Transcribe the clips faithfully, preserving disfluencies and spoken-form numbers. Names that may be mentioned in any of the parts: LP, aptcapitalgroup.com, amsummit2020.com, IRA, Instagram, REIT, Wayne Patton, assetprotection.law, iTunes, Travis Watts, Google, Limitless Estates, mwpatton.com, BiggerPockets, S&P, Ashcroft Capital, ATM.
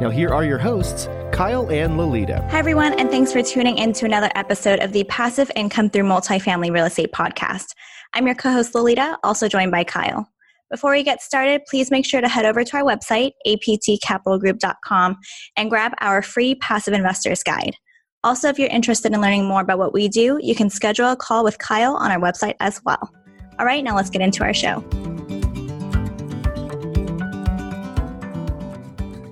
Now, here are your hosts, Kyle and Lolita. Hi, everyone, and thanks for tuning in to another episode of the Passive Income Through Multifamily Real Estate Podcast. I'm your co-host, Lolita, also joined by Kyle. Before we get started, please make sure to head over to our website, a p t capital group dot com, and grab our free Passive Investors Guide. Also, if you're interested in learning more about what we do, you can schedule a call with Kyle on our website as well. All right, now let's get into our show.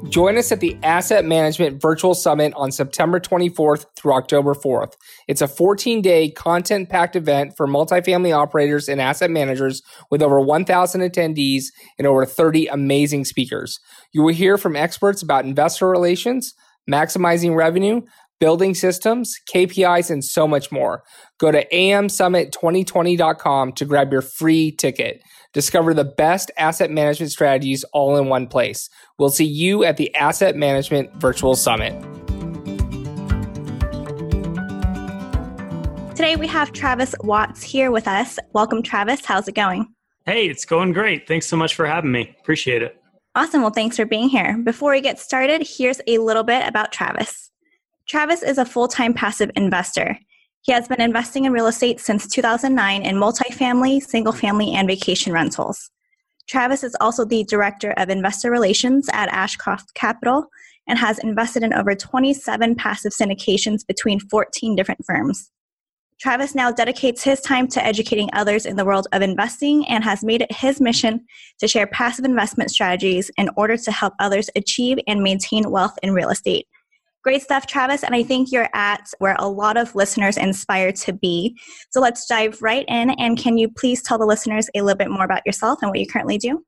Join us at the Asset Management Virtual Summit on September twenty-fourth through October fourth. It's a fourteen-day content-packed event for multifamily operators and asset managers with over one thousand attendees and over thirty amazing speakers. You will hear from experts about investor relations, maximizing revenue, building systems, K P Is, and so much more. Go to a m summit twenty twenty dot com to grab your free ticket. Discover the best asset management strategies all in one place. We'll see you at the Asset Management Virtual Summit. Today we have Travis Watts here with us. Welcome, Travis. How's it going? Hey, it's going great. Thanks so much for having me. Appreciate it. Awesome. Well, thanks for being here. Before we get started, here's a little bit about Travis. Travis is a full-time passive investor. He has been investing in real estate since two thousand nine in multifamily, single-family, and vacation rentals. Travis is also the Director of Investor Relations at Ashcroft Capital and has invested in over twenty-seven passive syndications between fourteen different firms. Travis now dedicates his time to educating others in the world of investing and has made it his mission to share passive investment strategies in order to help others achieve and maintain wealth in real estate. Great stuff, Travis, and I think you're at where a lot of listeners inspire to be. So let's dive right in, and can you please tell the listeners a little bit more about yourself and what you currently do?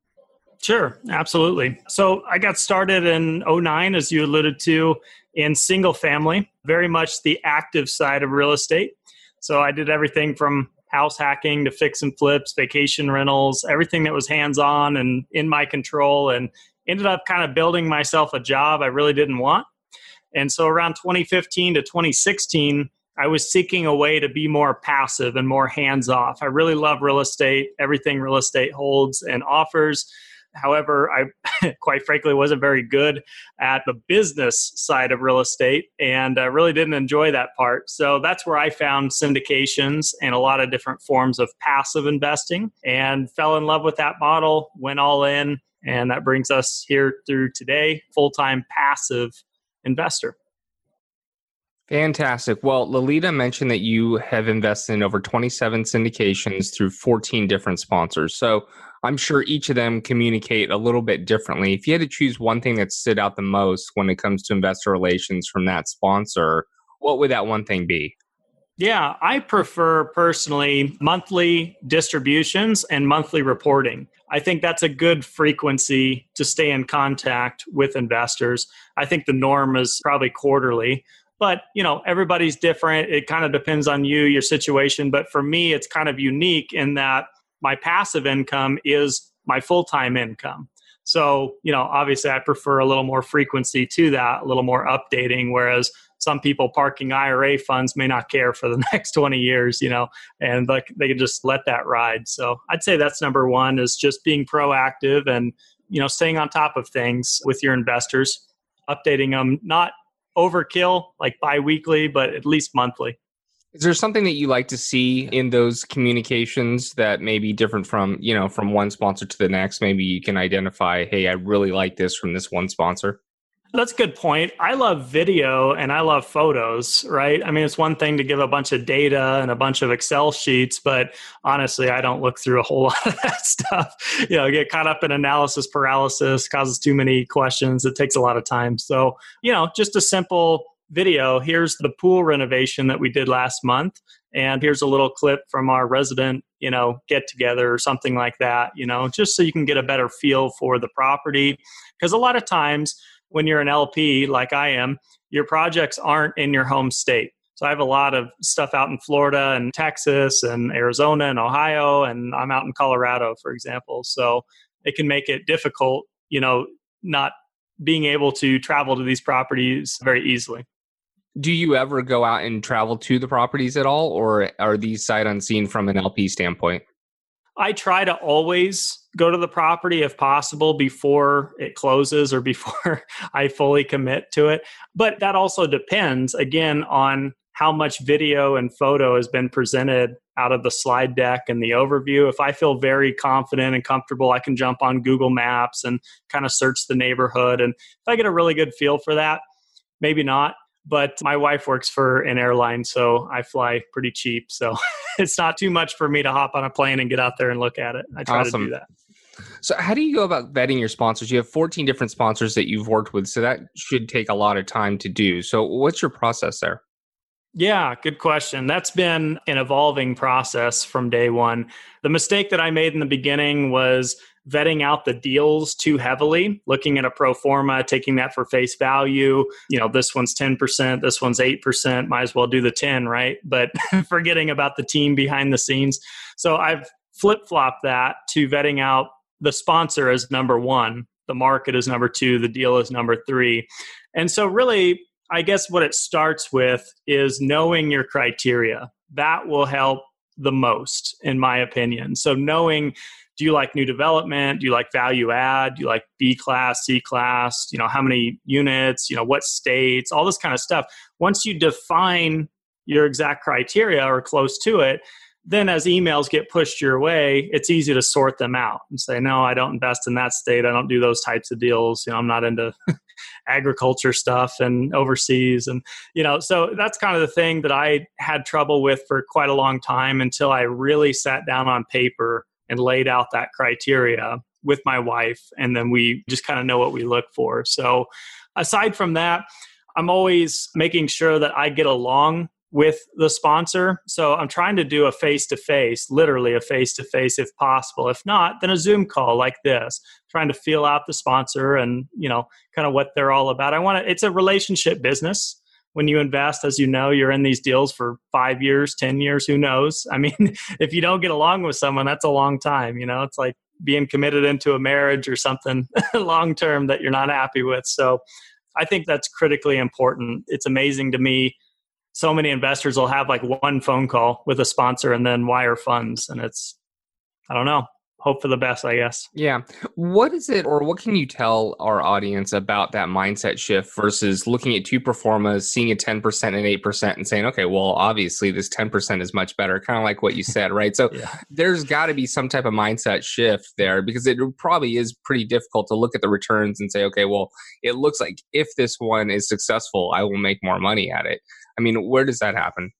Sure, absolutely. So I got started in oh nine, as you alluded to, in single family, very much the active side of real estate. So I did everything from house hacking to fix and flips, vacation rentals, everything that was hands-on and in my control, and ended up kind of building myself a job I really didn't want. And so around twenty fifteen to twenty sixteen, I was seeking a way to be more passive and more hands-off. I really love real estate, everything real estate holds and offers. However, I quite frankly wasn't very good at the business side of real estate, and I really didn't enjoy that part. So that's where I found syndications and a lot of different forms of passive investing, and fell in love with that model, went all in, and that brings us here through today, full-time passive investor. Fantastic. Well, Lolita mentioned that you have invested in over twenty-seven syndications through fourteen different sponsors. So I'm sure each of them communicate a little bit differently. If you had to choose one thing that stood out the most when it comes to investor relations from that sponsor, what would that one thing be? Yeah, I prefer personally monthly distributions and monthly reporting. I think that's a good frequency to stay in contact with investors. I think the norm is probably quarterly, but you know, everybody's different. It kind of depends on you, your situation. But for me, it's kind of unique in that my passive income is my full-time income. So, you know, obviously I prefer a little more frequency to that, a little more updating, whereas some people parking I R A funds may not care for the next twenty years, you know, and like they can just let that ride. So I'd say that's number one, is just being proactive and, you know, staying on top of things with your investors, updating them, not overkill like biweekly, but at least monthly. Is there something that you like to see in those communications that may be different from, you know, from one sponsor to the next? Maybe you can identify, hey, I really like this from this one sponsor. That's a good point. I love video and I love photos, right? I mean, it's one thing to give a bunch of data and a bunch of Excel sheets, but honestly, I don't look through a whole lot of that stuff. You know, get caught up in analysis paralysis, causes too many questions. It takes a lot of time. So, you know, just a simple video. Here's the pool renovation that we did last month. And here's a little clip from our resident, you know, get together or something like that, you know, just so you can get a better feel for the property. Because a lot of times, when you're an L P like I am, your projects aren't in your home state. So I have a lot of stuff out in Florida and Texas and Arizona and Ohio, and I'm out in Colorado, for example. So it can make it difficult, you know, not being able to travel to these properties very easily. Do you ever go out and travel to the properties at all, or are these sight unseen from an L P standpoint? I try to always go to the property if possible before it closes or before I fully commit to it. But that also depends, again, on how much video and photo has been presented out of the slide deck and the overview. If I feel very confident and comfortable, I can jump on Google Maps and kind of search the neighborhood. And if I get a really good feel for that, maybe not. But my wife works for an airline, so I fly pretty cheap. So it's not too much for me to hop on a plane and get out there and look at it. I try Awesome. to do that. So how do you go about vetting your sponsors? You have fourteen different sponsors that you've worked with, so that should take a lot of time to do. So what's your process there? Yeah, good question. That's been an evolving process from day one. The mistake that I made in the beginning was vetting out the deals too heavily, looking at a pro forma, taking that for face value. You know, this one's ten percent, this one's eight percent, might as well do the ten, right? But forgetting about the team behind the scenes. So I've flip-flopped that to vetting out the sponsor as number one, the market is number two, the deal is number three. And so really, I guess what it starts with is knowing your criteria. That will help the most, in my opinion. So knowing, do you like new development? Do you like value add? Do you like B class, C class? You know, how many units? You know, what states? All this kind of stuff. Once you define your exact criteria or close to it, then as emails get pushed your way, it's easy to sort them out and say, no, I don't invest in that state. I don't do those types of deals. You know, I'm not into agriculture stuff and overseas. And, you know, so that's kind of the thing that I had trouble with for quite a long time until I really sat down on paper and laid out that criteria with my wife. And then we just kind of know what we look for. So aside from that, I'm always making sure that I get along with the sponsor. So I'm trying to do a face-to-face, literally a face-to-face if possible. If not, then a Zoom call like this, trying to feel out the sponsor and, you know, kind of what they're all about. I want to, it's a relationship business. When you invest, as you know, you're in these deals for five years, ten years, who knows? I mean, if you don't get along with someone, that's a long time. You know, it's like being committed into a marriage or something long-term that you're not happy with. So I think that's critically important. It's amazing to me. So many investors will have like one phone call with a sponsor and then wire funds. And it's, I don't know, hope for the best, I guess. Yeah. What is it, or what can you tell our audience about that mindset shift versus looking at two pro formas, seeing a ten percent and eight percent and saying, okay, well, obviously this ten percent is much better, kind of like what you said, right? So yeah. There's got to be some type of mindset shift there, because it probably is pretty difficult to look at the returns and say, okay, well, it looks like if this one is successful, I will make more money at it. I mean, where does that happen?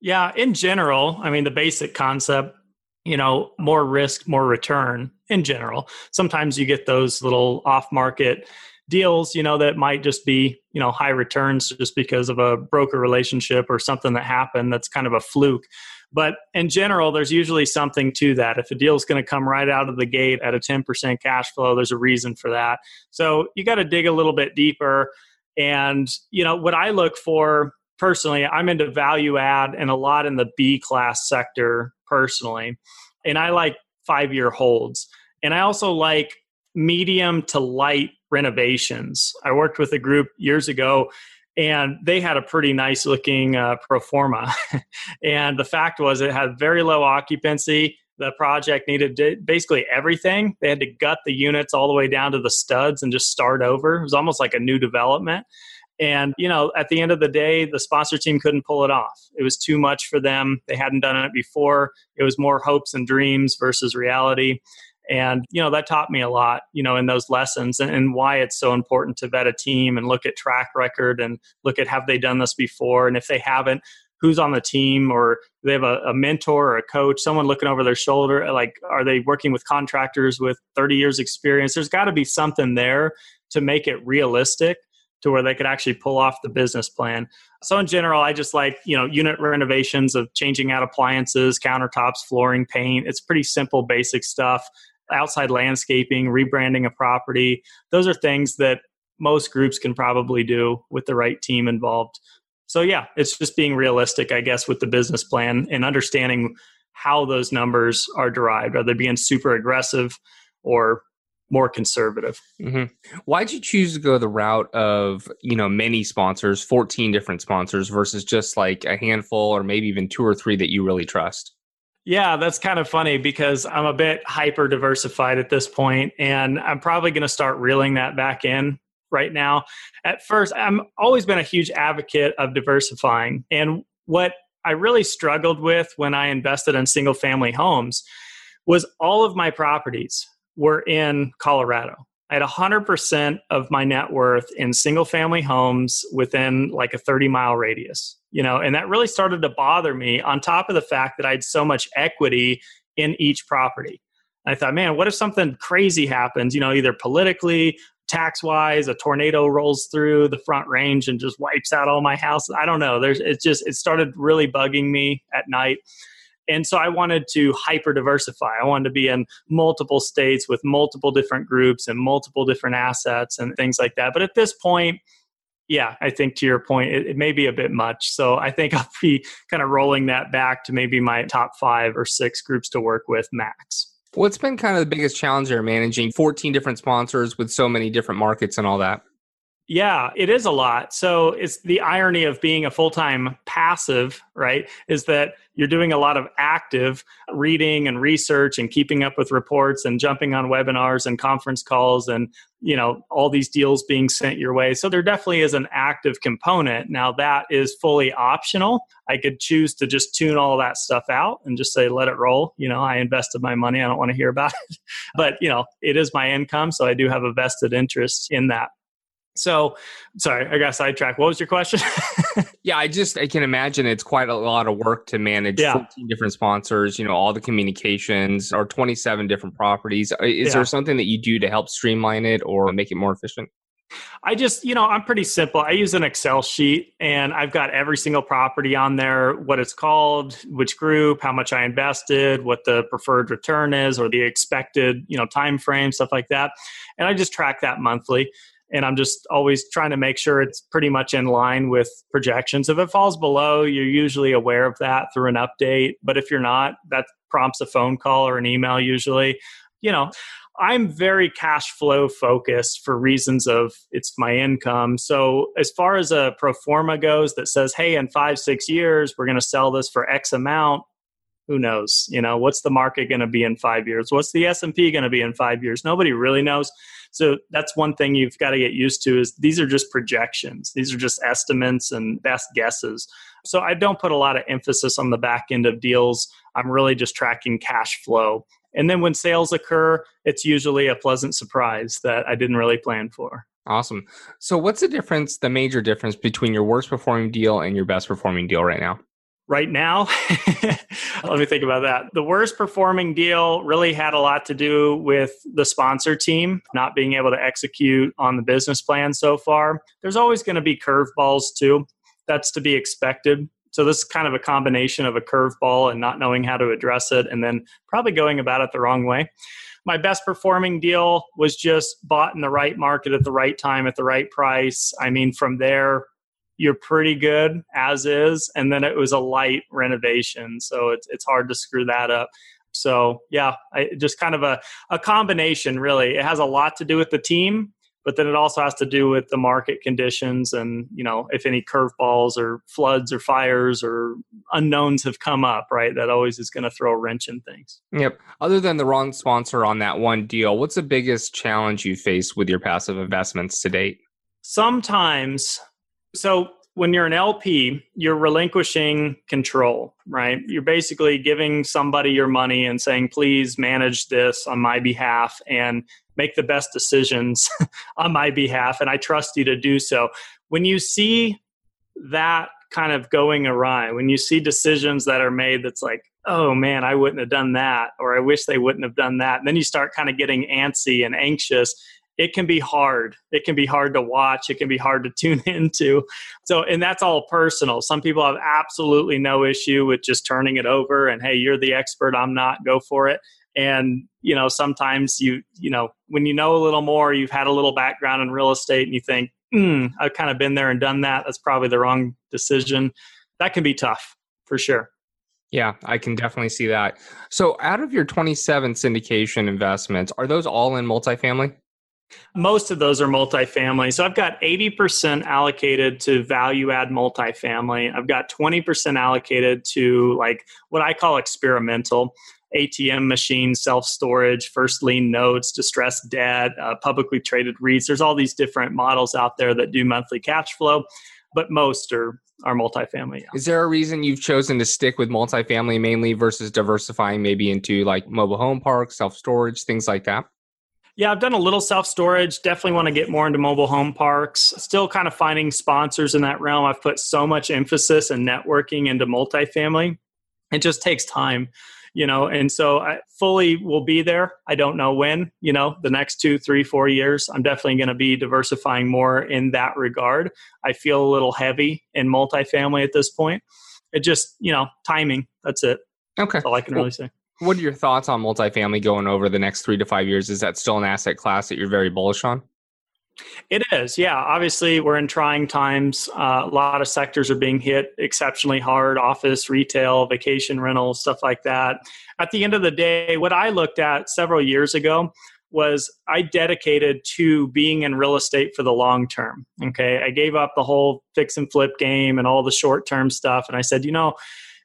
Yeah. In general, I mean, the basic concept, you know, more risk, more return in general. Sometimes you get those little off-market deals, you know, that might just be, you know, high returns just because of a broker relationship or something that happened that's kind of a fluke. But in general, there's usually something to that. If a deal's going to come right out of the gate at a ten percent cash flow, there's a reason for that. So you got to dig a little bit deeper. And, you know, what I look for personally, I'm into value add and a lot in the B class sector personally. And I like five-year holds. And I also like medium to light renovations. I worked with a group years ago and they had a pretty nice looking uh, pro forma. And the fact was it had very low occupancy. The project needed di- basically everything. They had to gut the units all the way down to the studs and just start over. It was almost like a new development. And, you know, at the end of the day, the sponsor team couldn't pull it off. It was too much for them. They hadn't done it before. It was more hopes and dreams versus reality. And, you know, that taught me a lot, you know, in those lessons and, and why it's so important to vet a team and look at track record and look at have they done this before? And if they haven't, who's on the team, or they have a, a mentor or a coach, someone looking over their shoulder, like, are they working with contractors with thirty years experience? There's got to be something there to make it realistic, to where they could actually pull off the business plan. So in general, I just like, you know, unit renovations of changing out appliances, countertops, flooring, paint. It's pretty simple, basic stuff. Outside landscaping, rebranding a property. Those are things that most groups can probably do with the right team involved. So yeah, it's just being realistic, I guess, with the business plan and understanding how those numbers are derived. Are they being super aggressive or more conservative? Mm-hmm. Why'd you choose to go the route of, you know, many sponsors, fourteen different sponsors versus just like a handful or maybe even two or three that you really trust? Yeah, that's kind of funny because I'm a bit hyper diversified at this point, and I'm probably going to start reeling that back in right now. At first, I've always been a huge advocate of diversifying. And what I really struggled with when I invested in single family homes was all of my properties were in Colorado. I had one hundred percent of my net worth in single family homes within like a thirty mile radius, you know, and that really started to bother me on top of the fact that I had so much equity in each property. I thought, man, what if something crazy happens, you know, either politically, tax wise, a tornado rolls through the Front Range and just wipes out all my houses. I don't know. There's, it's just, it started really bugging me at night. And so I wanted to hyper diversify. I wanted to be in multiple states with multiple different groups and multiple different assets and things like that. But at this point, yeah, I think to your point, it, it may be a bit much. So I think I'll be kind of rolling that back to maybe my top five or six groups to work with max. What's been kind of the biggest challenge there managing fourteen different sponsors with so many different markets and all that? Yeah, it is a lot. So it's the irony of being a full-time passive, right? Is that you're doing a lot of active reading and research and keeping up with reports and jumping on webinars and conference calls and, you know, all these deals being sent your way. So there definitely is an active component. Now that is fully optional. I could choose to just tune all that stuff out and just say, let it roll. You know, I invested my money. I don't want to hear about it. But, you know, it is my income. So I do have a vested interest in that. So, sorry, I got sidetracked. What was your question? Yeah, I just, I can imagine it's quite a lot of work to manage yeah. fourteen different sponsors, you know, all the communications or twenty-seven different properties. Is yeah. there something that you do to help streamline it or make it more efficient? I just, you know, I'm pretty simple. I use an Excel sheet and I've got every single property on there, what it's called, which group, how much I invested, what the preferred return is or the expected, you know, time frame, stuff like that. And I just track that monthly. And I'm just always trying to make sure it's pretty much in line with projections. If it falls below, you're usually aware of that through an update. But if you're not, that prompts a phone call or an email usually. You know, I'm very cash flow focused for reasons of it's my income. So as far as a pro forma goes that says, hey, in five, six years, we're going to sell this for X amount. Who knows? You know, what's the market going to be in five years? What's the S and P going to be in five years? Nobody really knows. So that's one thing you've got to get used to is these are just projections. These are just estimates and best guesses. So I don't put a lot of emphasis on the back end of deals. I'm really just tracking cash flow. And then when sales occur, it's usually a pleasant surprise that I didn't really plan for. Awesome. So what's the difference, the major difference between your worst performing deal and your best performing deal right now? Right now, let me think about that. The worst performing deal really had a lot to do with the sponsor team not being able to execute on the business plan so far. There's always going to be curveballs too. That's to be expected. So this is kind of a combination of a curveball and not knowing how to address it and then probably going about it the wrong way. My best performing deal was just bought in the right market at the right time at the right price. I mean, from there, you're pretty good as is. And then it was a light renovation. So it's it's hard to screw that up. So yeah, I, just kind of a, a combination really. It has a lot to do with the team, but then it also has to do with the market conditions and, you know, if any curveballs or floods or fires or unknowns have come up, right? That always is going to throw a wrench in things. Yep. Other than the wrong sponsor on that one deal, what's the biggest challenge you face with your passive investments to date? Sometimes... So when you're an L P, you're relinquishing control, right? You're basically giving somebody your money and saying, please manage this on my behalf and make the best decisions on my behalf. And I trust you to do so. When you see that kind of going awry, when you see decisions that are made that's like, oh man, I wouldn't have done that, or I wish they wouldn't have done that. And then you start kind of getting antsy and anxious. It can be hard. It can be hard to watch. It can be hard to tune into. So, and that's all personal. Some people have absolutely no issue with just turning it over and, hey, you're the expert. I'm not. Go for it. And, you know, sometimes you, you know, when you know a little more, you've had a little background in real estate and you think, hmm, I've kind of been there and done that. That's probably the wrong decision. That can be tough for sure. Yeah, I can definitely see that. So out of your twenty-seven syndication investments, are those all in multifamily? Most of those are multifamily. So I've got eighty percent allocated to value add multifamily. I've got twenty percent allocated to like what I call experimental, A T M machines, self-storage, first lien notes, distressed debt, uh, publicly traded REITs. There's all these different models out there that do monthly cash flow, but most are, are multifamily. Yeah. Is there a reason you've chosen to stick with multifamily mainly versus diversifying maybe into like mobile home parks, self-storage, things like that? Yeah, I've done a little self-storage. Definitely want to get more into mobile home parks. Still kind of finding sponsors in that realm. I've put so much emphasis and networking into multifamily. It just takes time, you know, and so I fully will be there. I don't know when, you know, the next two, three, four years, I'm definitely going to be diversifying more in that regard. I feel a little heavy in multifamily at this point. It just, you know, timing, that's it. Okay. That's all I can really say. What are your thoughts on multifamily going over the next three to five years? Is that still an asset class that you're very bullish on? It is, yeah. Obviously, we're in trying times. Uh, a lot of sectors are being hit exceptionally hard, office, retail, vacation rentals, stuff like that. At the end of the day, what I looked at several years ago was I dedicated to being in real estate for the long term, okay? I gave up the whole fix and flip game and all the short-term stuff, and I said, you know,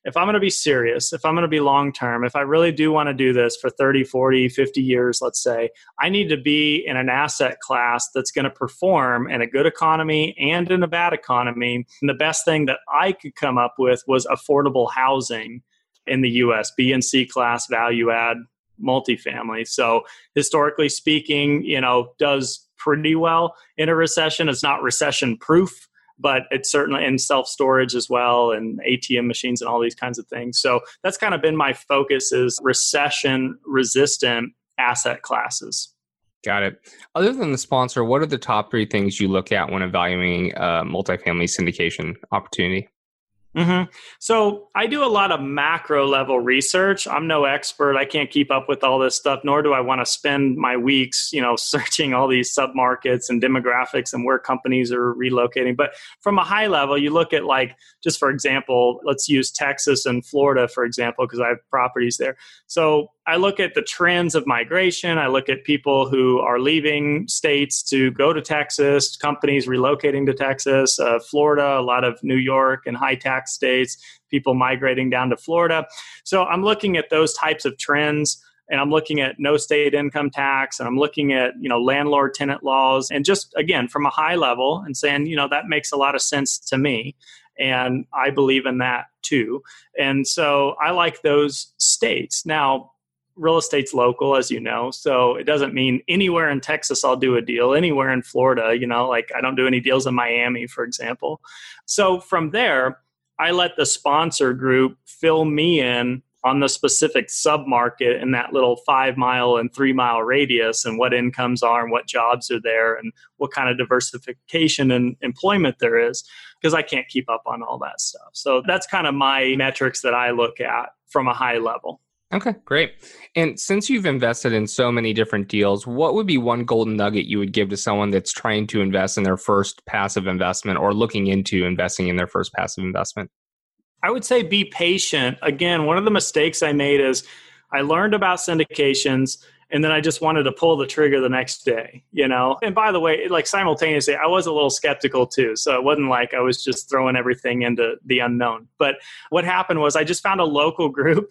if I'm going to be serious, if I'm going to be long-term, if I really do want to do this for thirty, forty, fifty years, let's say, I need to be in an asset class that's going to perform in a good economy and in a bad economy. And the best thing that I could come up with was affordable housing in the U S, B and C class, value add, multifamily. So historically speaking, you know, does pretty well in a recession. It's not recession proof, but it's certainly in self-storage as well and A T M machines and all these kinds of things. So that's kind of been my focus, is recession-resistant asset classes. Got it. Other than the sponsor, what are the top three things you look at when evaluating a multifamily syndication opportunity? Mm-hmm. So I do a lot of macro level research. I'm no expert. I can't keep up with all this stuff, nor do I want to spend my weeks, you know, searching all these submarkets and demographics and where companies are relocating. But from a high level, you look at like, just for example, let's use Texas and Florida, for example, because I have properties there. So I look at the trends of migration. I look at people who are leaving states to go to Texas, companies relocating to Texas, uh, Florida, a lot of New York and high tax states, people migrating down to Florida. So I'm looking at those types of trends, and I'm looking at no state income tax, and I'm looking at, you know, landlord tenant laws, and just again from a high level and saying, you know, that makes a lot of sense to me, and I believe in that too. And so I like those states. Now, real estate's local, as you know, so it doesn't mean anywhere in Texas I'll do a deal, anywhere in Florida, you know, like I don't do any deals in Miami, for example. So from there, I let the sponsor group fill me in on the specific submarket in that little five mile and three mile radius, and what incomes are and what jobs are there and what kind of diversification and employment there is, because I can't keep up on all that stuff. So that's kind of my metrics that I look at from a high level. Okay, great. And since you've invested in so many different deals, what would be one golden nugget you would give to someone that's trying to invest in their first passive investment or looking into investing in their first passive investment? I would say be patient. Again, one of the mistakes I made is I learned about syndications and then I just wanted to pull the trigger the next day, you know? And by the way, like simultaneously, I was a little skeptical too. So it wasn't like I was just throwing everything into the unknown. But what happened was I just found a local group,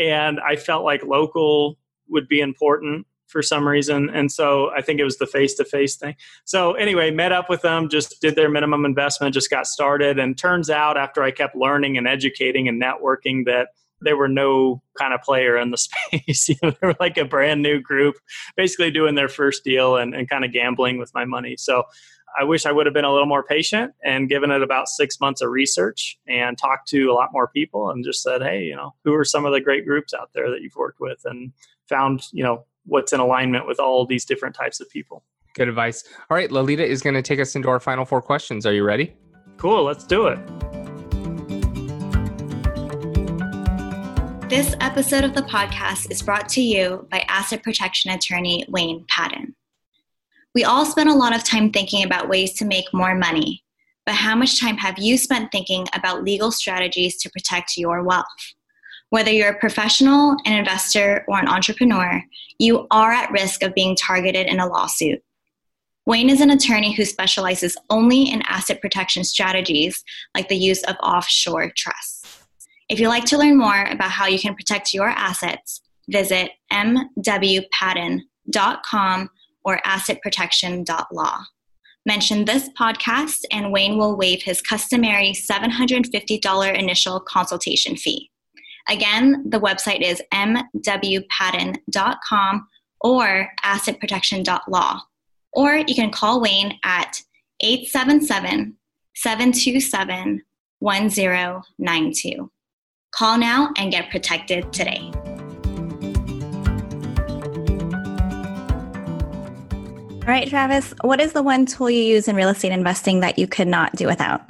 and I felt like local would be important for some reason. And so I think it was the face-to-face thing. So anyway, met up with them, just did their minimum investment, just got started. And turns out after I kept learning and educating and networking that there were no kind of player in the space. You know, they were like a brand new group, basically doing their first deal and, and kind of gambling with my money. So I wish I would have been a little more patient and given it about six months of research and talked to a lot more people and just said, hey, you know, who are some of the great groups out there that you've worked with, and found, you know, what's in alignment with all these different types of people. Good advice. All right, Lalita is going to take us into our final four questions. Are you ready? Cool. Let's do it. This episode of the podcast is brought to you by asset protection attorney Wayne Patton. We all spend a lot of time thinking about ways to make more money, but how much time have you spent thinking about legal strategies to protect your wealth? Whether you're a professional, an investor, or an entrepreneur, you are at risk of being targeted in a lawsuit. Wayne is an attorney who specializes only in asset protection strategies like the use of offshore trusts. If you'd like to learn more about how you can protect your assets, visit m w patton dot com or asset protection dot law. Mention this podcast and Wayne will waive his customary seven hundred fifty dollars initial consultation fee. Again, the website is m w patton dot com or asset protection dot law. Or you can call Wayne at eight seven seven, seven two seven, one zero nine two. Call now and get protected today. All right, Travis, what is the one tool you use in real estate investing that you could not do without?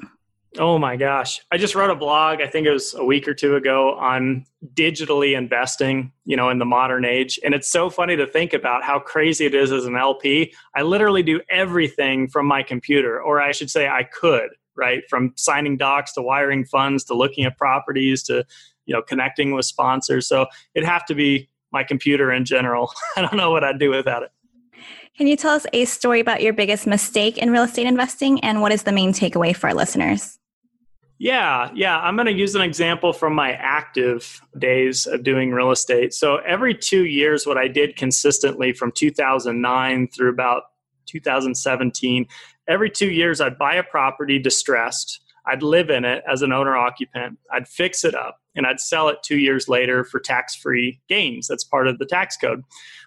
Oh my gosh. I just wrote a blog, I think it was a week or two ago, on digitally investing, you know, in the modern age. And it's so funny to think about how crazy it is as an L P. I literally do everything from my computer, or I should say I could, right? From signing docs to wiring funds to looking at properties to, you know, connecting with sponsors. So it'd have to be my computer in general. I don't know what I'd do without it. Can you tell us a story about your biggest mistake in real estate investing, and what is the main takeaway for our listeners? Yeah, yeah. I'm going to use an example from my active days of doing real estate. So every two years, what I did consistently from two thousand nine through about two thousand seventeen, every two years, I'd buy a property distressed. I'd live in it as an owner-occupant. I'd fix it up and I'd sell it two years later for tax-free gains. That's part of the tax code.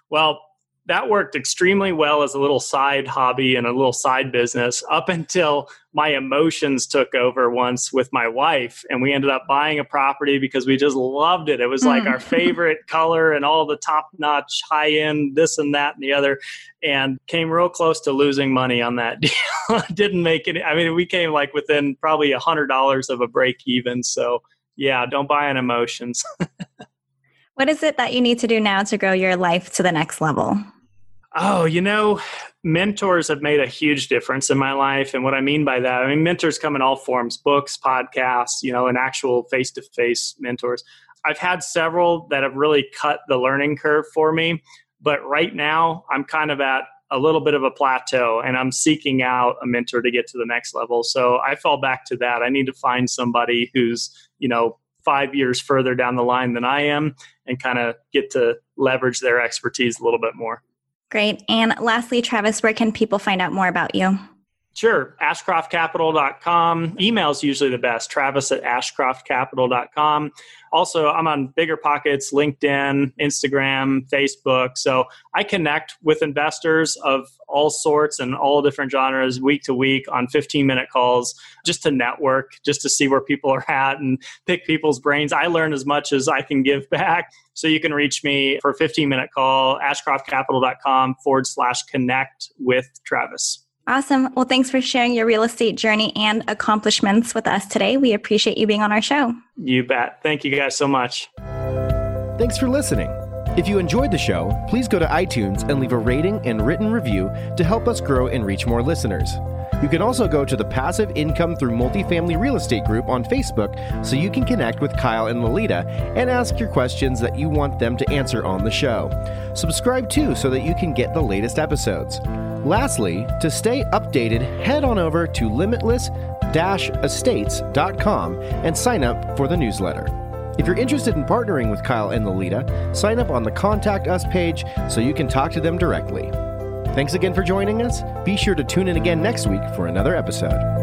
Well, that worked extremely well as a little side hobby and a little side business up until my emotions took over once with my wife. And we ended up buying a property because we just loved it. It was like our favorite color and all the top-notch, high-end, this and that and the other, and came real close to losing money on that deal. Didn't make any. I mean, we came like within probably one hundred dollars of a break even. So yeah, don't buy on emotions. What is it that you need to do now to grow your life to the next level? Oh, you know, mentors have made a huge difference in my life. And what I mean by that, I mean, mentors come in all forms, books, podcasts, you know, and actual face-to-face mentors. I've had several that have really cut the learning curve for me. But right now, I'm kind of at a little bit of a plateau and I'm seeking out a mentor to get to the next level. So I fall back to that. I need to find somebody who's, you know, five years further down the line than I am and kind of get to leverage their expertise a little bit more. Great. And lastly, Travis, where can people find out more about you? Sure. ashcroft capital dot com. Email is usually the best. Travis at ashcroft capital dot com. Also, I'm on BiggerPockets, LinkedIn, Instagram, Facebook. So I connect with investors of all sorts and all different genres week to week on fifteen minute calls just to network, just to see where people are at and pick people's brains. I learn as much as I can give back. So you can reach me for a fifteen minute call, ashcroft capital dot com forward slash connect with Travis. Awesome. Well, thanks for sharing your real estate journey and accomplishments with us today. We appreciate you being on our show. You bet. Thank you guys so much. Thanks for listening. If you enjoyed the show, please go to iTunes and leave a rating and written review to help us grow and reach more listeners. You can also go to the Passive Income Through Multifamily Real Estate group on Facebook so you can connect with Kyle and Lolita and ask your questions that you want them to answer on the show. Subscribe too so that you can get the latest episodes. Lastly, to stay updated, head on over to limitless dash estates dot com and sign up for the newsletter. If you're interested in partnering with Kyle and Lolita, sign up on the Contact Us page so you can talk to them directly. Thanks again for joining us. Be sure to tune in again next week for another episode.